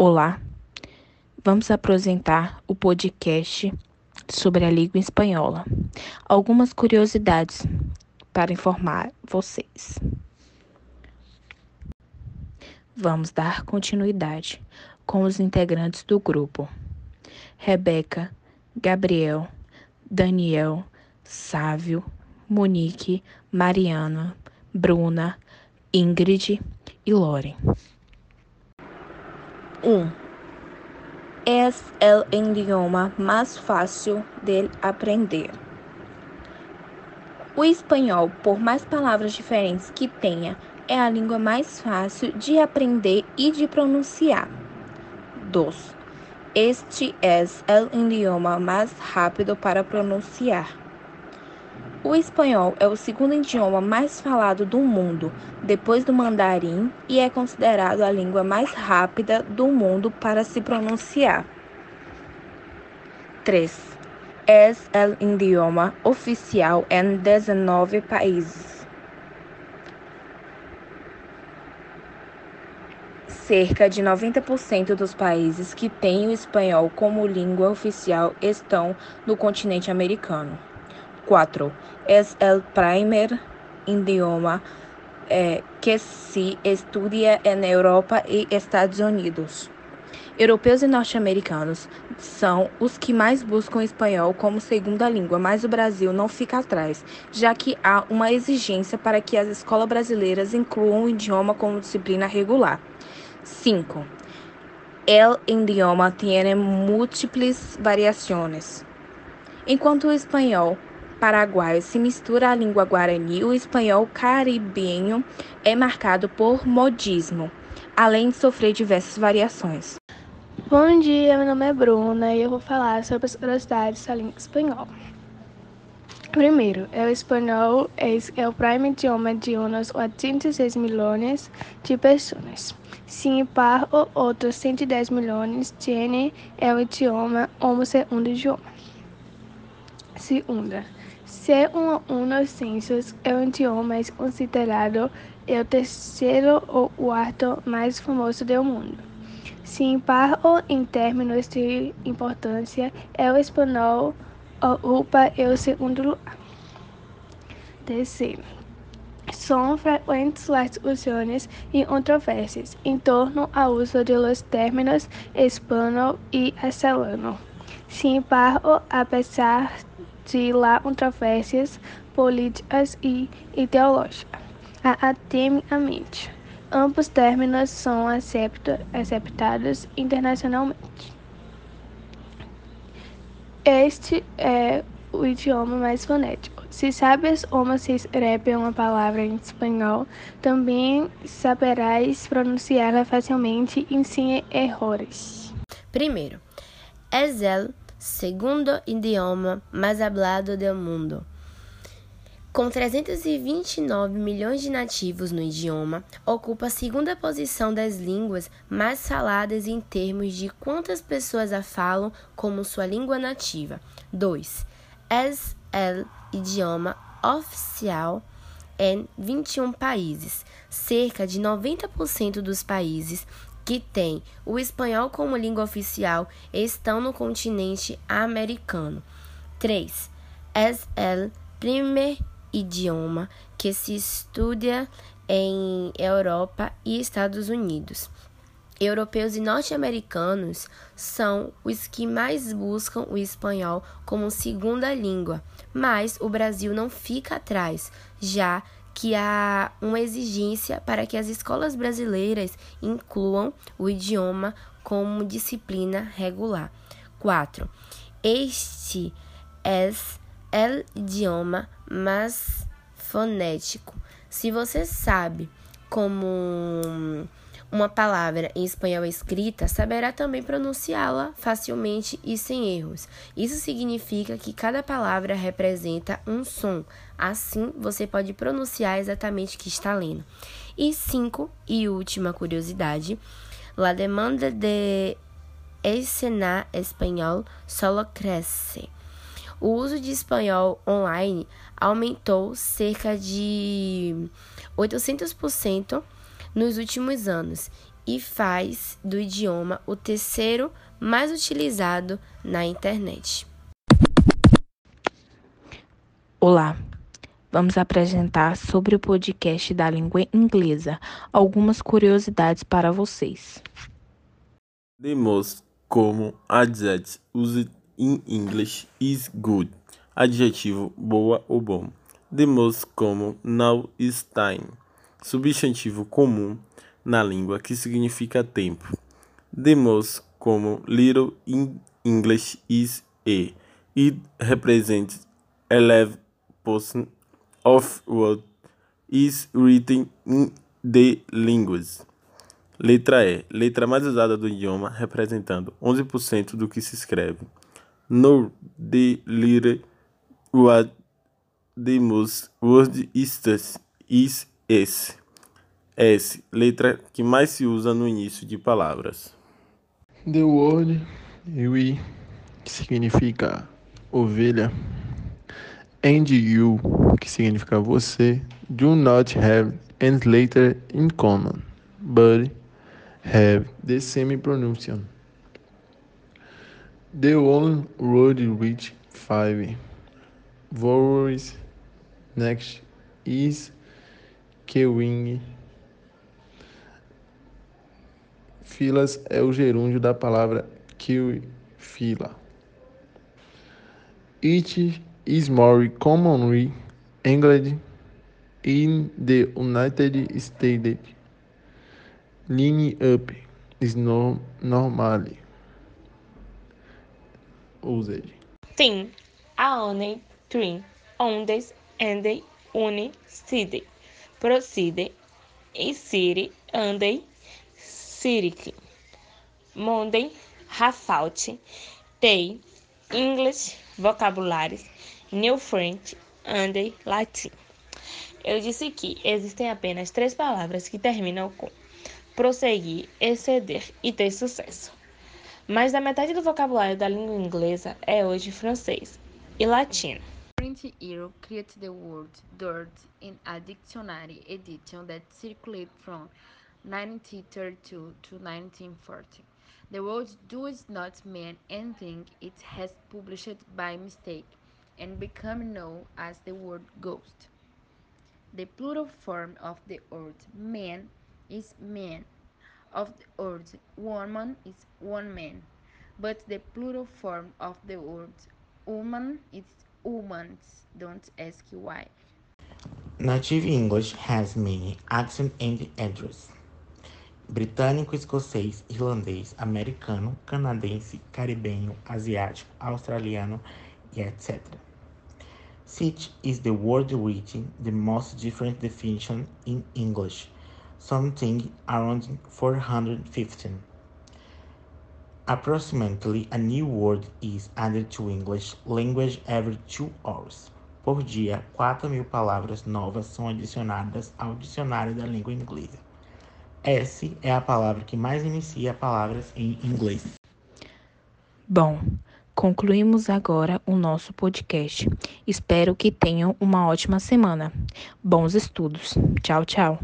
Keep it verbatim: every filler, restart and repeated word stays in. Olá, vamos apresentar o podcast sobre a língua espanhola. Algumas curiosidades para informar vocês. Vamos dar continuidade com os integrantes do grupo: Rebeca, Gabriel, Daniel, Sávio, Monique, Mariana, Bruna, Ingrid e Loren. um. É o idioma mais fácil de aprender. O espanhol, por mais palavras diferentes que tenha, é a língua mais fácil de aprender e de pronunciar. dois. Este é o idioma mais rápido para pronunciar. O espanhol é o segundo idioma mais falado do mundo, depois do mandarim, e é considerado a língua mais rápida do mundo para se pronunciar. três. É o idioma oficial em dezenove países. Cerca de noventa por cento dos países que têm o espanhol como língua oficial estão no continente americano. quatro. É o primeiro idioma eh, que se estudia na Europa e Estados Unidos. Europeus e norte-americanos são os que mais buscam o espanhol como segunda língua, mas o Brasil não fica atrás, já que há uma exigência para que as escolas brasileiras incluam o idioma como disciplina regular. cinco. O idioma tem múltiplas variações. Enquanto o espanhol paraguaio se mistura à língua guarani, o espanhol caribenho é marcado por modismo, além de sofrer diversas variações. Bom dia, meu nome é Bruna e eu vou falar sobre as curiosidades da língua espanhola. Primeiro, o espanhol é o primeiro idioma de uns oitenta e seis milhões de pessoas. Sin embargo, outros cento e dez milhões têm o idioma como segundo idioma. Segunda, segundo os censos, o idioma é considerado o terceiro ou quarto mais famoso do mundo. Sin embargo, em termos de importância, o espanhol ocupa o segundo lugar. Terceiro, são frequentes as discussões e controvérsias em torno ao uso dos termos hispano e castelhano. Sin embargo, apesar de lá controvérsias políticas e ideológicas, academicamente, ambos términos são aceitados internacionalmente. Este é o idioma mais fonético. Se sabes como se escreve uma palavra em espanhol, também saberás pronunciá-la facilmente e sem erros. Primeiro, es el segundo idioma mais hablado do mundo. Com trezentos e vinte e nove milhões de nativos no idioma, ocupa a segunda posição das línguas mais faladas em termos de quantas pessoas a falam como sua língua nativa. dois. Es el idioma oficial em vinte e um países. Cerca de noventa por cento dos países que tem o espanhol como língua oficial estão no continente americano. três. É o primeiro idioma que se estuda em Europa e Estados Unidos. Europeus e norte-americanos são os que mais buscam o espanhol como segunda língua, mas o Brasil não fica atrás, já que há uma exigência para que as escolas brasileiras incluam o idioma como disciplina regular. quatro. Este é o idioma mais fonético. Se você sabe como uma palavra em espanhol escrita, saberá também pronunciá-la facilmente e sem erros. Isso significa que cada palavra representa um som. Assim, você pode pronunciar exatamente o que está lendo. E cinco, e última curiosidade, la demanda de ensinar espanhol solo crece. O uso de espanhol online aumentou cerca de oitocentos por cento nos últimos anos e faz do idioma o terceiro mais utilizado na internet. Olá, vamos apresentar sobre o podcast da língua inglesa algumas curiosidades para vocês. The most common adjective used in English is good. Adjetivo boa ou bom. The most common now is time. Substantivo comum na língua que significa tempo. The most common little in English is a. It represents eleven percent of what is written in the language. Letra E, letra mais usada do idioma, representando onze por cento do que se escreve. No, the letter what the most word is is S. S, letra que mais se usa no início de palavras. The word we, que significa ovelha, and you, que significa você, do not have and letter in common, but have the same pronunciation. The one word with five vowels next is queuing. Filas é o gerúndio da palavra que, fila. It is more commonly England in the United States. Line up is no, normal. Use. Tem a one, three, ondes, and une, city. Procede, e city, andei, city. Monday, Rafault. Tei, English, vocabulários, New French, andei, latim. Eu disse que existem apenas três palavras que terminam com prosseguir, exceder e ter sucesso. Mais da metade do vocabulário da língua inglesa é hoje francês e latino. Print Hero created the word dirt in a dictionary edition that circulated from nineteen thirty-two to nineteen forty. The word does not mean anything it has published by mistake and become known as the word ghost. The plural form of the word man is men. Of the word woman is one man, but the plural form of the word woman is women's. Don't ask why. Native English has many accents and addresses. Britânico, escocês, irlandês, americano, canadense, caribenho, asiático, australiano, e et cetera. Such is the word written the most different definition in English. Something around four hundred fifteen. Approximately a new word is added to English language every two hours. Por dia, quatro mil palavras novas são adicionadas ao dicionário da língua inglesa. Essa é a palavra que mais inicia palavras em inglês. Bom, concluímos agora o nosso podcast. Espero que tenham uma ótima semana. Bons estudos. Tchau, tchau.